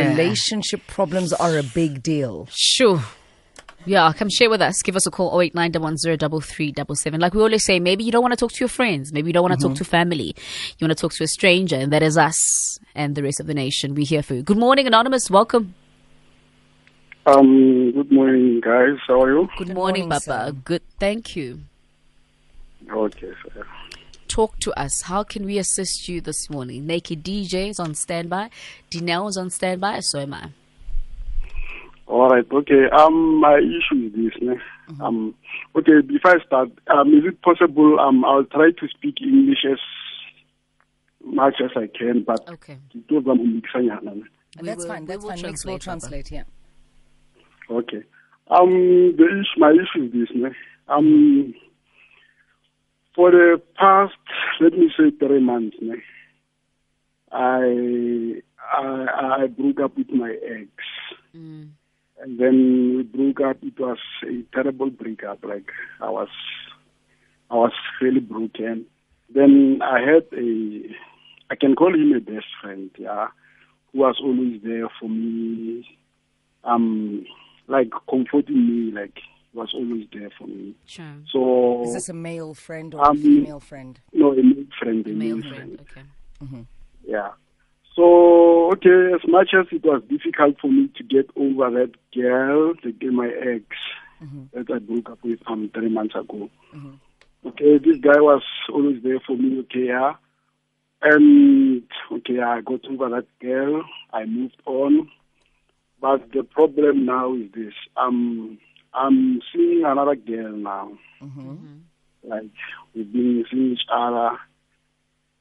Relationship problems are a big deal. Sure. Yeah, come share with us. Give us a call 0891103377. Like we always say, maybe you don't want to talk to your friends. Maybe you don't want to talk to family. You want to talk to a stranger, and that is us and the rest of the nation. We're here for you. Good morning, Anonymous. Welcome. Good morning, guys. How are you? Good morning, Papa. Good, thank you. Okay, sir. Talk to us. How can we assist you this morning? Naked DJ is on standby. Dinail is on standby. So am I. All right, okay. My issue is this. Okay, before I start, is it possible? I'll try to speak English as much as I can, but okay. That's fine. That's fine. We'll translate here. Yeah. Okay. My issue is this. For the past, let me say, 3 months, I broke up with my ex. And then we broke up. It was a terrible breakup. Like I was really broken. Then I had I can call him a best friend, yeah, who was always there for me, like comforting me, like he was always there for me. Sure. So is this a male friend or a female friend? No, a male friend. A male friend. Okay. Yeah. So, okay, as much as it was difficult for me to get over that girl, my ex, that I broke up with 3 months ago. Okay, this guy was always there for me, okay, yeah. And, okay, I got over that girl, I moved on. But the problem now is this, I'm seeing another girl now. Like, we've been seeing each other.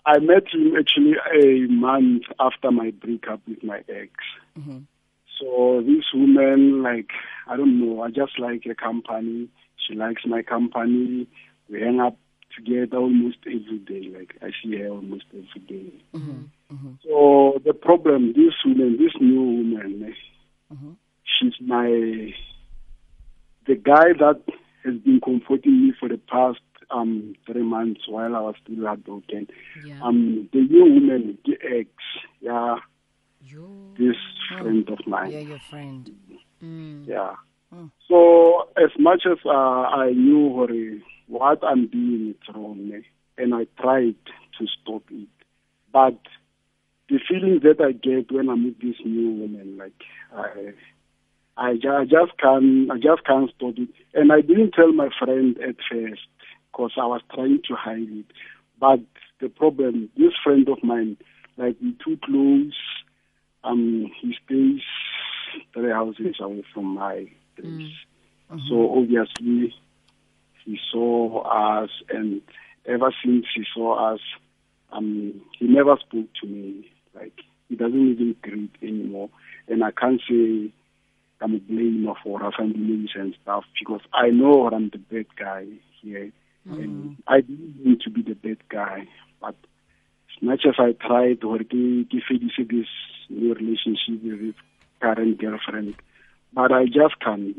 I met him actually a month after my breakup with my ex. So this woman, like, I don't know, I just like her company. She likes my company. We hang up together almost every day. Like, I see her almost every day. So the problem, this woman, this new woman, she's the guy that has been comforting me for the past 3 months while I was still heartbroken. Yeah. The new woman, the ex, yeah, this friend of mine. Yeah, your friend. Yeah. So as much as I knew what I'm doing is wrong, and I tried to stop it, but the feelings that I get when I'm with this new woman, like I just can't stop it. And I didn't tell my friend at first, because I was trying to hide it. But the problem, this friend of mine, like, we're too close. He stays 3 houses away from my place. So obviously, he saw us, and ever since he saw us, he never spoke to me. Like, he doesn't even greet anymore. And I can't say I'm a blame of all our families and stuff, because I know I'm the bad guy here. And I didn't need to be the bad guy, but as much as I tried to finish this new relationship with this current girlfriend, but I just can't.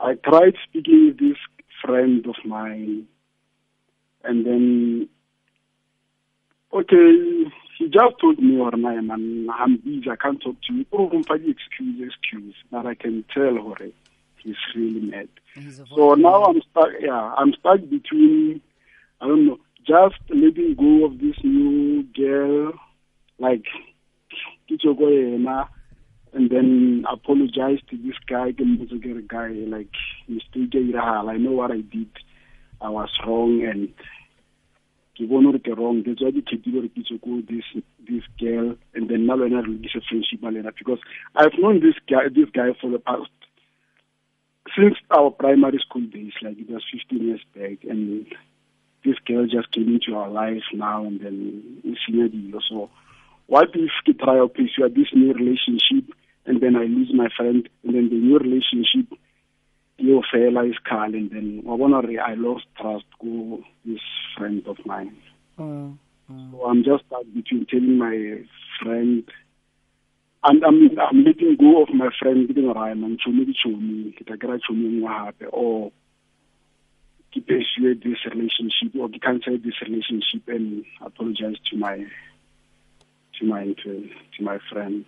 I tried speaking with this friend of mine, and then, okay, he just told me, I'm busy, I can't talk to you. Oh, excuse, but I can tell already. He's really mad. So now I'm stuck. Yeah, I'm stuck between, I don't know, just letting go of this new girl, like, and then apologize to this guy, like, I know what I did. I was wrong, and that's why this girl, and then now I release a friendship, because I've known this guy for the past, since our primary school days, like, it was 15 years back, and this girl just came into our lives now, and then it's near the year. So what if I try to pursue this new relationship, and then I lose my friend, and then the new relationship, your failure is Carl, and then I lost trust with this friend of mine. So I'm just stuck between telling my friend, and I'm letting go of my friend, and or to pursue this relationship, or to cancel this relationship and apologize to my to my friend.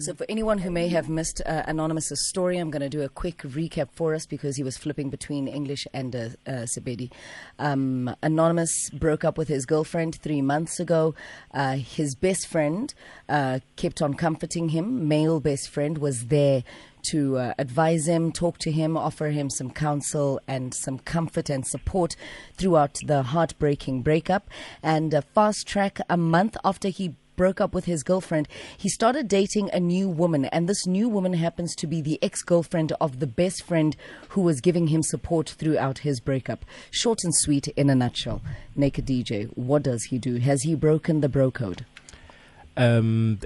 So for anyone who may have missed Anonymous's story, I'm going to do a quick recap for us because he was flipping between English and Sebedi. Anonymous broke up with his girlfriend 3 months ago. His best friend kept on comforting him. Male best friend was there to advise him, talk to him, offer him some counsel and some comfort and support throughout the heartbreaking breakup. And fast track, a month after he broke up with his girlfriend, he started dating a new woman, and this new woman happens to be the ex-girlfriend of the best friend who was giving him support throughout his breakup. Short and sweet in a nutshell. Naked DJ, what does he do? Has he broken the bro code? I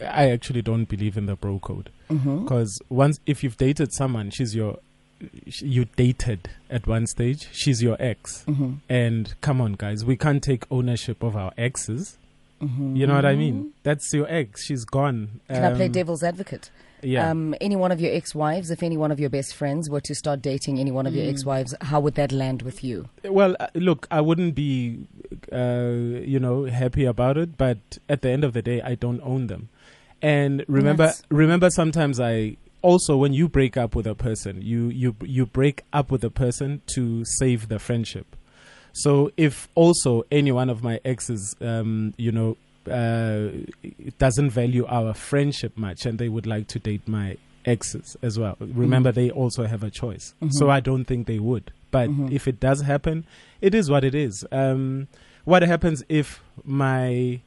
actually don't believe in the bro code, because once, if you've dated someone, you dated at one stage, she's your ex, and come on guys, we can't take ownership of our exes. You know what I mean? That's your ex. She's gone. Can I play devil's advocate? Yeah. Any one of your ex-wives, if any one of your best friends were to start dating any one of your ex-wives, how would that land with you? Well, look, I wouldn't be, happy about it. But at the end of the day, I don't own them. And remember, sometimes when you break up with a person, you break up with a person to save the friendship. So if also any one of my exes, doesn't value our friendship much and they would like to date my exes as well, remember they also have a choice. So I don't think they would. But if it does happen, it is what it is. What happens if my,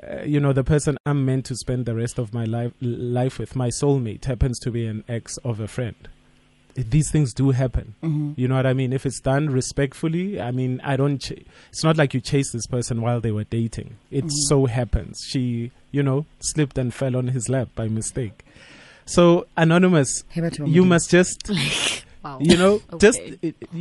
the person I'm meant to spend the rest of my life with, my soulmate, happens to be an ex of a friend? These things do happen. You know what I mean? If it's done respectfully, I mean, it's not like you chase this person while they were dating. It so happens. She, slipped and fell on his lap by mistake. So, Anonymous, you must just, okay.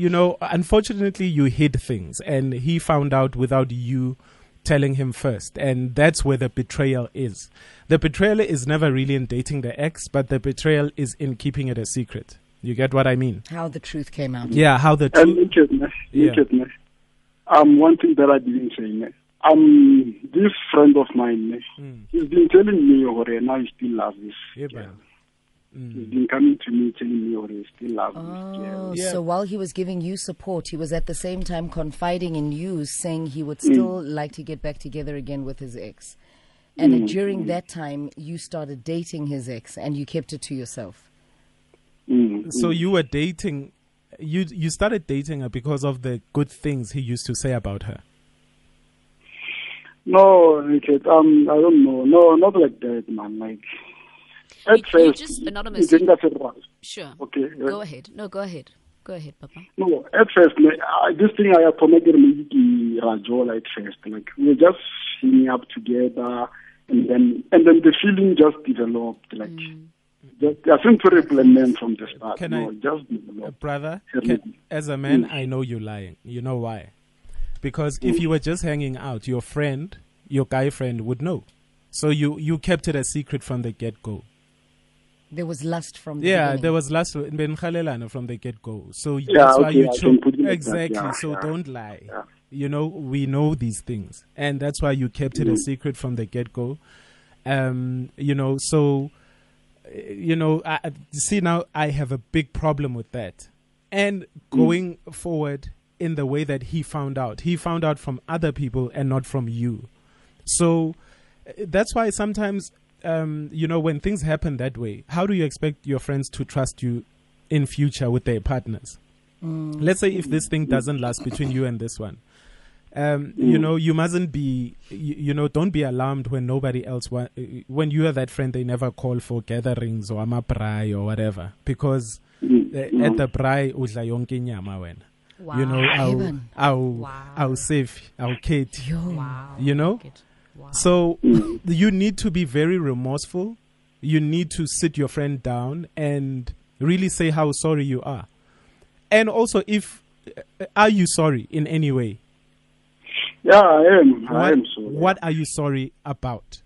Unfortunately, you hid things and he found out without you telling him first, and that's where the betrayal is. The betrayal is never really in dating the ex, but the betrayal is in keeping it a secret. You get what I mean? How the truth came out. Yeah, how the truth. Nakedness. One thing that I didn't say, this friend of mine, he's been telling me, now he still loves this girl. He's been coming to me telling me, he still loves this girl. So while he was giving you support, he was at the same time confiding in you, saying he would still like to get back together again with his ex. And during that time, you started dating his ex and you kept it to yourself. So you were dating, you started dating her because of the good things he used to say about her? No, Richard, I don't know. No, not like that, man. Like, Anonymous. Sure. Okay. Go ahead. No, go ahead. Go ahead, Papa. No, at first, this thing I promoted me Rajola at first. Like, we were just hanging up together, and then the feeling just developed, like... I think to implement from the start. Brother, as a man, I know you're lying. You know why? Because if you were just hanging out, your friend, your guy friend would know. So you kept it a secret from the get-go. There was lust from the beginning. There was lust from the get-go. So that's why you chose. Exactly, don't lie. Yeah. We know these things. And that's why you kept it a secret from the get-go. Now I have a big problem with that. And going forward in the way that he found out from other people and not from you. So that's why sometimes, when things happen that way, how do you expect your friends to trust you in future with their partners? Let's say if this thing doesn't last between you and this one. You mustn't be, don't be alarmed when nobody else, when you are that friend, they never call for gatherings or amabrai or whatever, because at the brai, udla yonke nyama wena. Wow. Our safe, our Kate, Wow. So you need to be very remorseful. You need to sit your friend down and really say how sorry you are. And also, are you sorry in any way? Yeah, I am. I am sorry. What are you sorry about?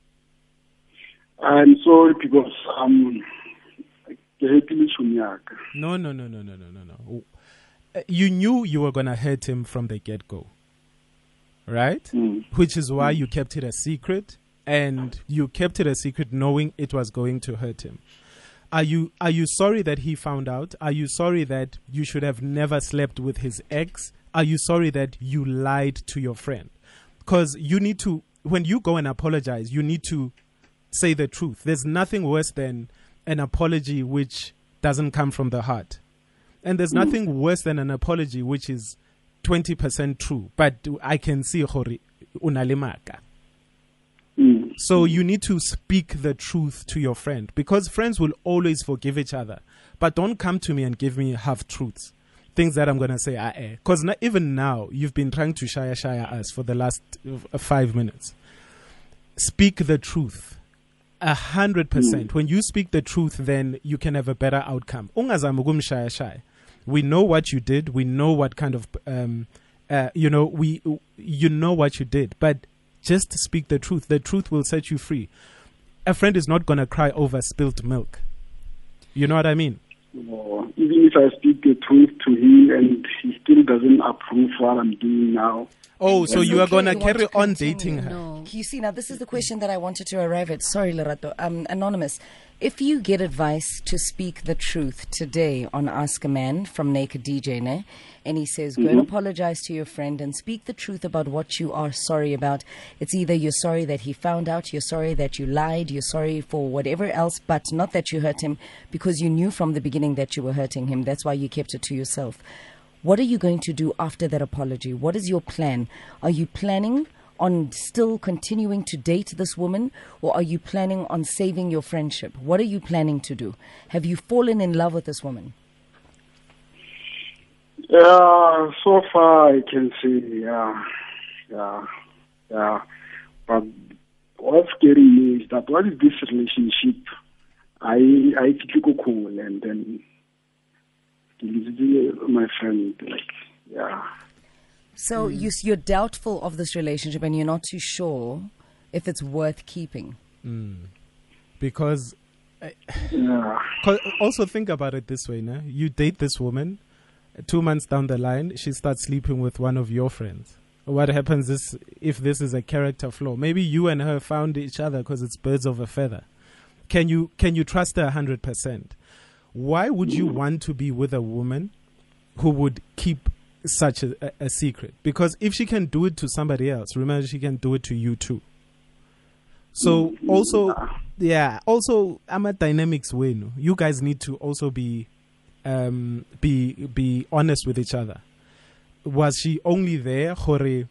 I'm sorry because I'm hating Shumiak. No. You knew you were going to hurt him from the get-go, right? Which is why you kept it a secret. and you kept it a secret knowing it was going to hurt him. Are you sorry that he found out? Are you sorry that you should have never slept with his ex? Are you sorry that you lied to your friend? Because you need to, when you go and apologize, you need to say the truth. There's nothing worse than an apology which doesn't come from the heart. And there's nothing worse than an apology which is 20% true. But I can see hore unalemaka. So you need to speak the truth to your friend, because friends will always forgive each other. But don't come to me and give me half truths, things that I'm going to say are air. Because even now, you've been trying to shaya us for the last 5 minutes. Speak the truth. 100%. When you speak the truth, then you can have a better outcome. We know what you did. We know what kind of, you know what you did. But just speak the truth. The truth will set you free. A friend is not going to cry over spilt milk. You know what I mean? Oh, even if I speak the truth to him and he still doesn't approve what I'm doing now. Oh, so you are going to carry on dating her. No. You see, now this is the question that I wanted to arrive at. Sorry, Lerato. Anonymous. If you get advice to speak the truth today on Ask a Man from Naked DJ, ne? And he says, go and apologize to your friend and speak the truth about what you are sorry about. It's either you're sorry that he found out, you're sorry that you lied, you're sorry for whatever else, but not that you hurt him, because you knew from the beginning that you were hurting him. That's why you kept it to yourself. What are you going to do after that apology? What is your plan? Are you planning on still continuing to date this woman, or are you planning on saving your friendship? What are you planning to do? Have you fallen in love with this woman? Yeah, so far I can see, yeah. But what's getting me is that what is this relationship? I think it's cool, and then my friend, So you're doubtful of this relationship, and you're not too sure if it's worth keeping. Because, also think about it this way, no? You date this woman. 2 months down the line, she starts sleeping with one of your friends. What happens is, if this is a character flaw, maybe you and her found each other because it's birds of a feather. Can you trust her 100%? Why would you want to be with a woman who would keep such a secret? Because if she can do it to somebody else, remember, she can do it to you too. So also I'm a dynamics way. You guys need to also be honest with each other. Was she only there to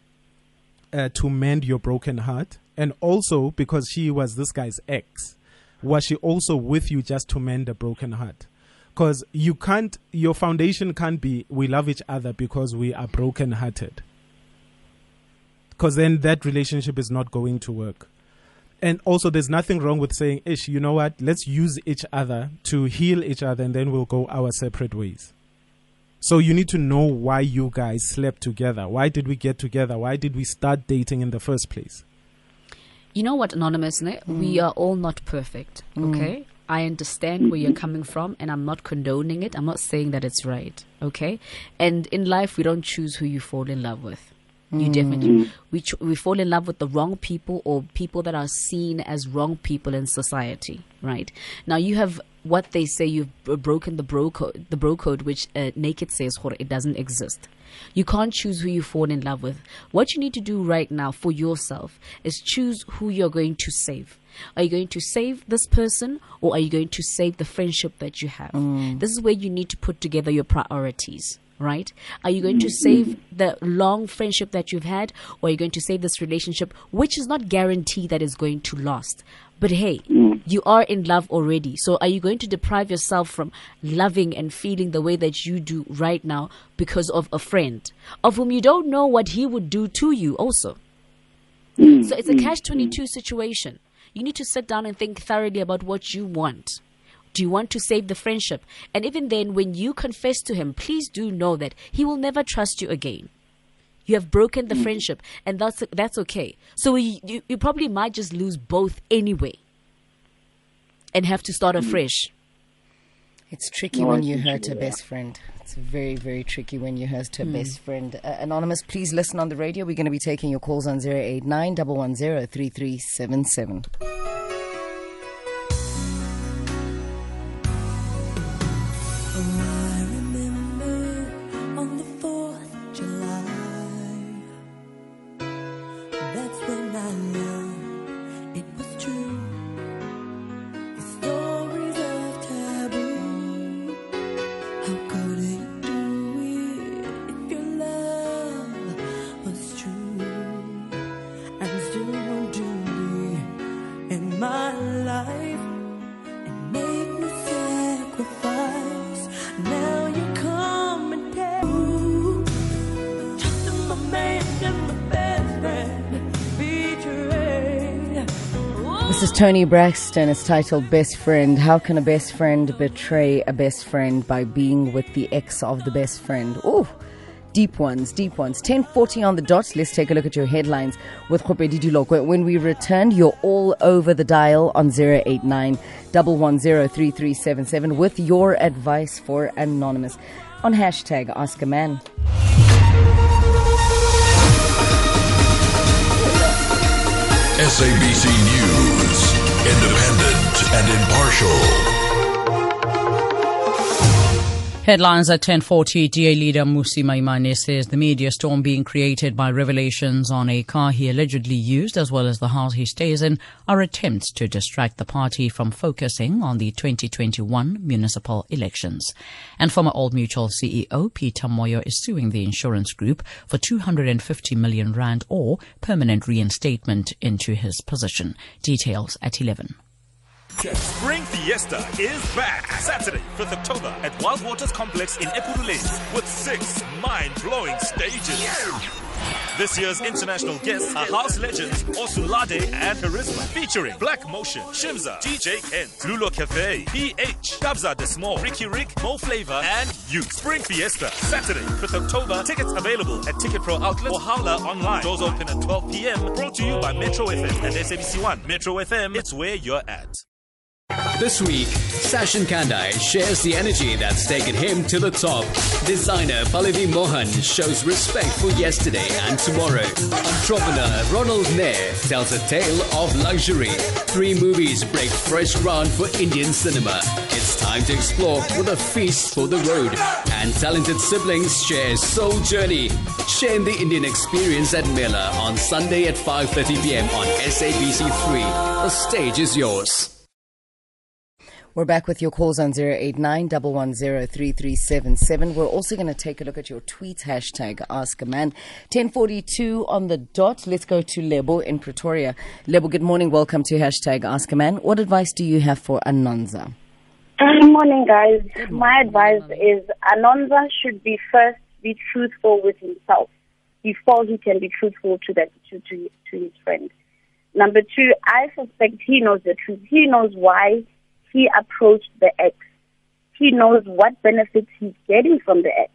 mend your broken heart? And also, because she was this guy's ex, was she also with you just to mend a broken heart? Because you can't, your foundation can't be, we love each other because we are broken hearted, because then that relationship is not going to work. And also, there's nothing wrong with saying, ish, you know what, let's use each other to heal each other, and then we'll go our separate ways. So you need to know why you guys slept together. Why did we get together? Why did we start dating in the first place? You know what, Anonymous, ne? We are all not perfect, okay? I understand where you're coming from, and I'm not condoning it. I'm not saying that it's right, okay? And in life, we don't choose who you fall in love with. You definitely, we fall in love with the wrong people, or people that are seen as wrong people in society, right? Now you have what they say, you've broken the bro code, which Naked says, it doesn't exist. You can't choose who you fall in love with. What you need to do right now for yourself is choose who you're going to save. Are you going to save this person, or are you going to save the friendship that you have? This is where you need to put together your priorities, right? Are you going to save the long friendship that you've had, or are you going to save this relationship, which is not guaranteed that is going to last? But hey, you are in love already. So are you going to deprive yourself from loving and feeling the way that you do right now because of a friend of whom you don't know what he would do to you also? So it's a catch-22 situation. You need to sit down and think thoroughly about what you want. Do you want to save the friendship? And even then, when you confess to him, please do know that he will never trust you again. You have broken the friendship, and that's okay. So you probably might just lose both anyway and have to start afresh. It's tricky when you hurt a best friend. It's very, very tricky when you hurt a best friend. Anonymous, please listen on the radio. We're going to be taking your calls on 089-110-3377. This is Tony Braxton. It's titled Best Friend. How can a best friend betray a best friend by being with the ex of the best friend? Ooh, deep ones, deep ones. 10:40 on the dot. Let's take a look at your headlines with Kopee Didu Lok. When we return, you're all over the dial on 089-110-3377 with your advice for Anonymous on hashtag Ask a Man. SABC News, independent and impartial. Headlines at 10:40. DA leader Musi Maimane says the media storm being created by revelations on a car he allegedly used, as well as the house he stays in, are attempts to distract the party from focusing on the 2021 municipal elections. And former Old Mutual CEO Peter Moyo is suing the insurance group for 250 million rand or permanent reinstatement into his position. Details at 11. Spring Fiesta is back Saturday, 5th October at Wild Waters Complex in Ekurhuleni with 6 mind-blowing stages. This year's international guests are house legends Osulade and Herizma, featuring Black Motion, Shimza, TJ Kent, Lulo Cafe, PH Gabza, Desmond, Ricky Rick, Mo Flavor, and you. Spring Fiesta, Saturday, 5th October. Tickets available at Ticket Pro outlet or Howler online. Doors open at 12 p.m. Brought to you by Metro FM and SABC1. Metro FM, it's where you're at. This week, Sashin Kandai shares the energy that's taken him to the top. Designer Pallavi Mohan shows respect for yesterday and tomorrow. Entrepreneur Ronald Nair tells a tale of luxury. 3 movies break fresh ground for Indian cinema. It's time to explore with a feast for the road. And talented siblings share soul journey. Share the Indian experience at Mela on Sunday at 5:30 p.m. on SABC3. The stage is yours. We're back with your calls on 089-110-3377. We're also going to take a look at your tweet, hashtag Ask a Man. 10:42 on the dot. Let's go to Lebo in Pretoria. Lebo, good morning. Welcome to hashtag Ask a Man. What advice do you have for Anonza? Good morning, guys. Good morning. My advice is Anonza should be first be truthful with himself before he can be truthful to his friend. Number 2, I suspect he knows the truth. He knows why he approached the ex. He knows what benefits he's getting from the ex.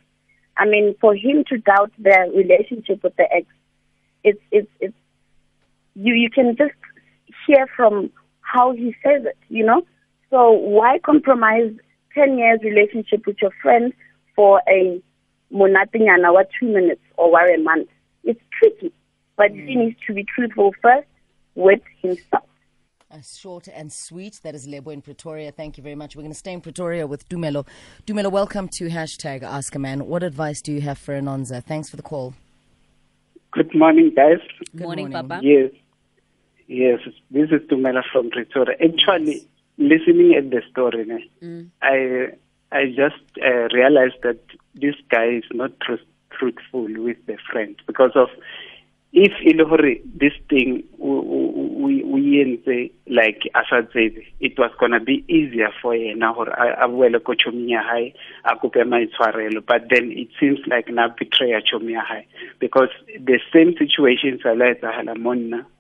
I mean, for him to doubt their relationship with the ex, it's you can just hear from how he says it, you know? So why compromise 10 years relationship with your friend for a monatinyana, what, 2 minutes or what, a month? It's tricky, but he needs to be truthful first with himself. Short and sweet. That is Lebo in Pretoria. Thank you very much. We're going to stay in Pretoria with Dumelo. Dumelo, welcome to hashtag Ask a Man. What advice do you have for Anonza? Thanks for the call. Good morning, guys. Good morning, Papa. Yes. This is Dumelo from Pretoria. Actually, listening at the story, I just realized that this guy is not truthful with the friend because of. If this thing we like Asad said, it was gonna be easier for but then it seems like na betrayal because the same situation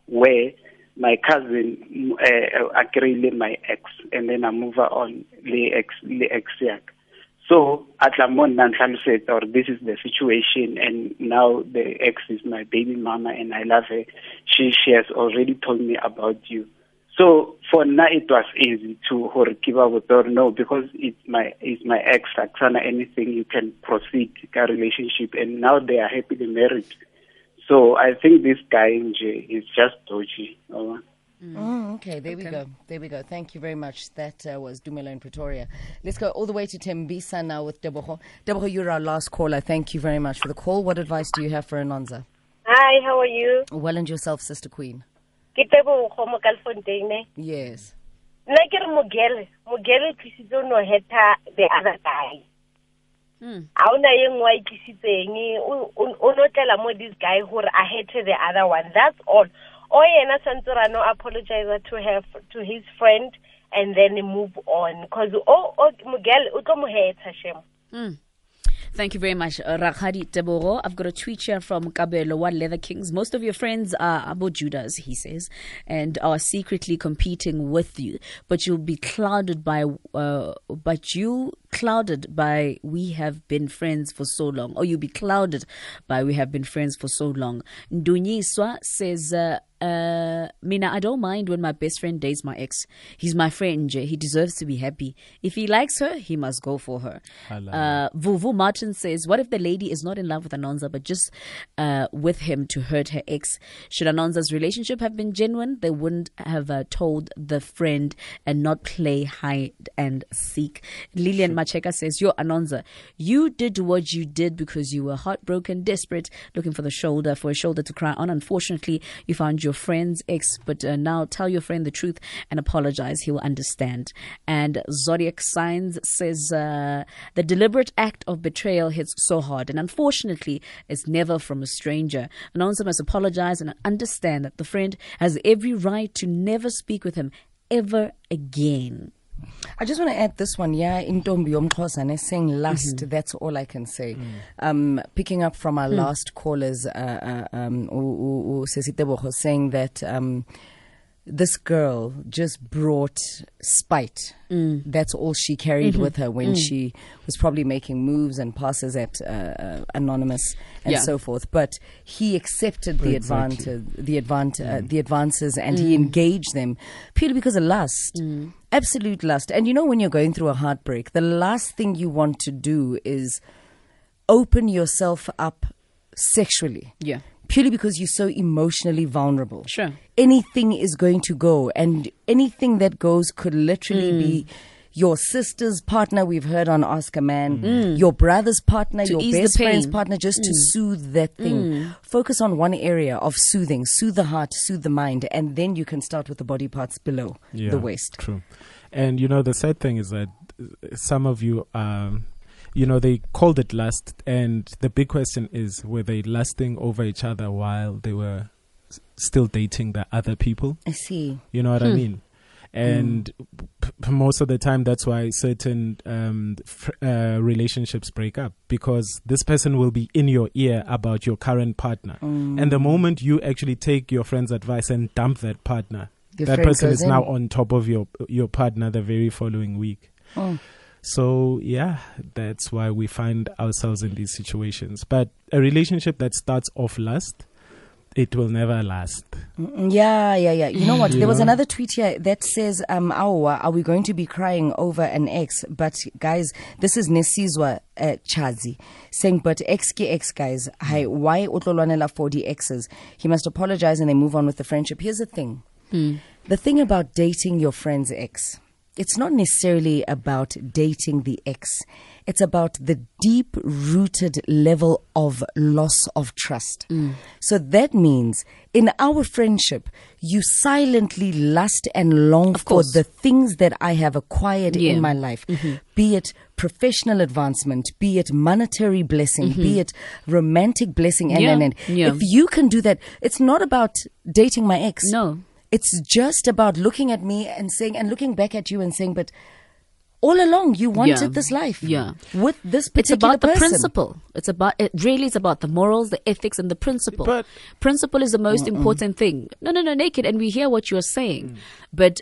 where my cousin agreed with my ex and then I move on the ex. So at the moment, said, or this is the situation, and now the ex is my baby mama, and I love her. She has already told me about you. So for now it was easy to Horikiba Votor, no, because it's my ex, Aksana, anything you can proceed a relationship, and now they are happily married. So I think this guy is just dodgy. Okay, there we go. There we go. Thank you very much. That was Dumelo in Pretoria. Let's go all the way to Tembisa now with Deboho. Deboho, you're our last caller. Thank you very much for the call. What advice do you have for Anonza? Hi, how are you? Well, and yourself, Sister Queen. Yes. Mogele please don't know the other guy. This guy who hated the other one. That's all. Oyena Santorano apologize to his friend and then move on. Because Mugel utomuheta shem. Thank you very much, Rakhadi Teboro. I've got a tweet here from Kabelo, One Leather Kings. Most of your friends are Abu Judas, he says, and are secretly competing with you. But you'll be clouded by, we have been friends for so long. Or you'll be clouded by we have been friends for so long. Ndunyiswa says, Mina, I don't mind when my best friend dates my ex. He's my friend, he deserves to be happy. If he likes her, he must go for her. Vuvu Martin says, what if the lady is not in love with Anonza but just with him to hurt her ex? Should Anonza's relationship have been genuine, they wouldn't have told the friend and not play hide and seek. Lillian Macheka says, yo Anonza, you did what you did because you were heartbroken, desperate, looking for a shoulder to cry on. Unfortunately, you found your friend's ex, but now tell your friend the truth and apologize. He will understand. And Zodiac Signs says, the deliberate act of betrayal hits so hard, and unfortunately it's never from a stranger. Anonza must apologize and understand that the friend has every right to never speak with him ever again. I just want to add this one, yeah, in Ntombi Yomxhosa, saying lust, that's all I can say. Picking up from our last callers, Sesiteboho, saying that this girl just brought spite. That's all she carried with her when she was probably making moves and passes at Anonymous and so forth. But he accepted the advances, and he engaged them purely because of lust. Absolute lust. And you know, when you're going through a heartbreak, the last thing you want to do is open yourself up sexually. Yeah. Purely because you're so emotionally vulnerable. Sure. Anything is going to go, and anything that goes could literally be your sister's partner, we've heard on Oscar Man, your brother's partner, to your best friend's partner, just to soothe that thing. Focus on one area of soothing. Soothe the heart, soothe the mind, and then you can start with the body parts below the waist. True. And, you know, the sad thing is that some of you are... You know, they called it lust, and the big question is, were they lusting over each other while they were still dating the other people? I see. You know what I mean? And most of the time, that's why certain relationships break up, because this person will be in your ear about your current partner. And the moment you actually take your friend's advice and dump that partner, that person is now on top of your partner the very following week. So, yeah, that's why we find ourselves in these situations. But a relationship that starts off lust, it will never last. Yeah. You know what? There was another tweet here that says, are we going to be crying over an ex? But, guys, this is Nesizwa Chazi saying, but ex, guys, why Otolwanela 40 exes? He must apologize and then move on with the friendship. Here's the thing. The thing about dating your friend's ex... It's not necessarily about dating the ex. It's about the deep-rooted level of loss of trust. So that means in our friendship, you silently lust and long for the things that I have acquired in my life, be it professional advancement, be it monetary blessing, be it romantic blessing. If you can do that, it's not about dating my ex. No. It's just about looking at me and saying, and looking back at you and saying, but all along you wanted this life with this particular person. It's about the principle. It's about the morals, the ethics, and the principle. But principle is the most important thing. No, Naked. And we hear what you're saying. But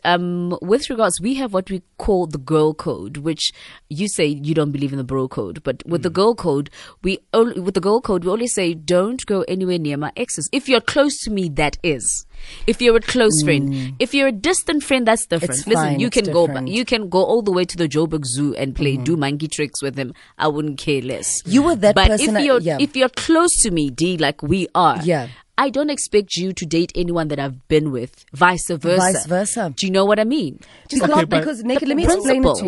with regards, we have what we call the girl code, which you say you don't believe in the bro code. But with the girl code, we only say, don't go anywhere near my exes. If you're close to me, that is. If you're a close friend, if you're a distant friend, that's different. It's Listen, fine, you can go back. You can go all the way to the Joburg Zoo and play, do monkey tricks with him. I wouldn't care less. You were that but person. But if you're close to me, D, like we are, I don't expect you to date anyone that I've been with. Vice versa. Do you know what I mean? Just okay, because Naked, let me explain it to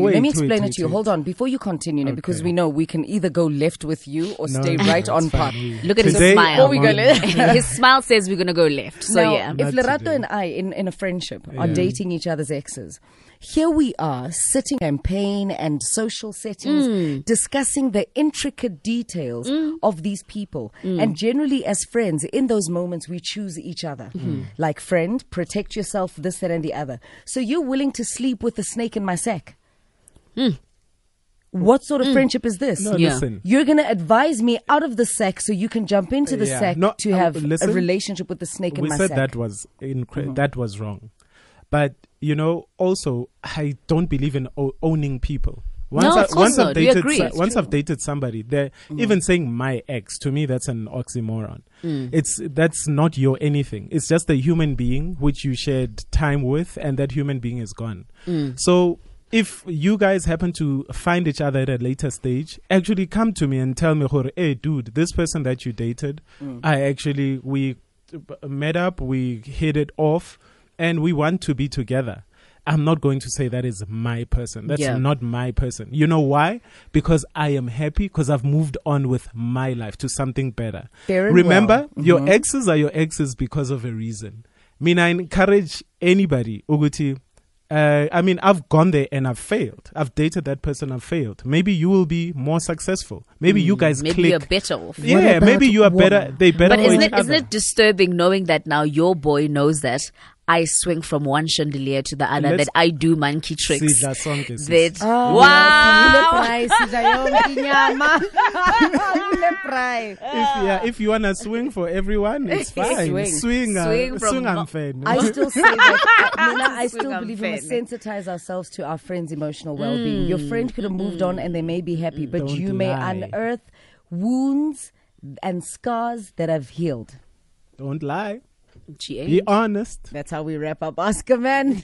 you. Wait. Hold on before you continue, okay. Because we know we can either go left with you or stay right on path. Look at his smile. We go left. His smile says we're gonna go left. So now, if Lerato and I, in a friendship, are dating each other's exes. Here we are sitting in campaign and social settings, discussing the intricate details of these people. And generally as friends, in those moments, we choose each other. Like, friend, protect yourself, this, that, and the other. So you're willing to sleep with the snake in my sack. What sort of friendship is this? No, listen. You're going to advise me out of the sack so you can jump into the sack to have a relationship with the snake in my sack. We said that was wrong. But, you know, also, I don't believe in owning people. Once I've dated somebody, they're even saying my ex, to me, that's an oxymoron. That's not your anything. It's just a human being which you shared time with, and that human being is gone. So if you guys happen to find each other at a later stage, actually come to me and tell me, hey, dude, this person that you dated, we met up, we hit it off. And we want to be together. I'm not going to say that is my person. That's not my person. You know why? Because I am happy because I've moved on with my life to something better. Remember, your exes are your exes because of a reason. I encourage anybody, Uguti. I've gone there and I've failed. I've dated that person, I've failed. Maybe you will be more successful. Maybe you guys maybe you're better off. Yeah, maybe you are better. They better. But isn't it disturbing knowing that now your boy knows that I swing from one chandelier to the other, that I do monkey tricks. If you wanna swing for everyone, it's fine. Swing I still say that. I still believe we must sensitize ourselves to our friends' emotional well-being. Your friend could have moved on and they may be happy, but you may unearth wounds and scars that have healed. Don't lie. Be honest. That's how we wrap up Oscar, man.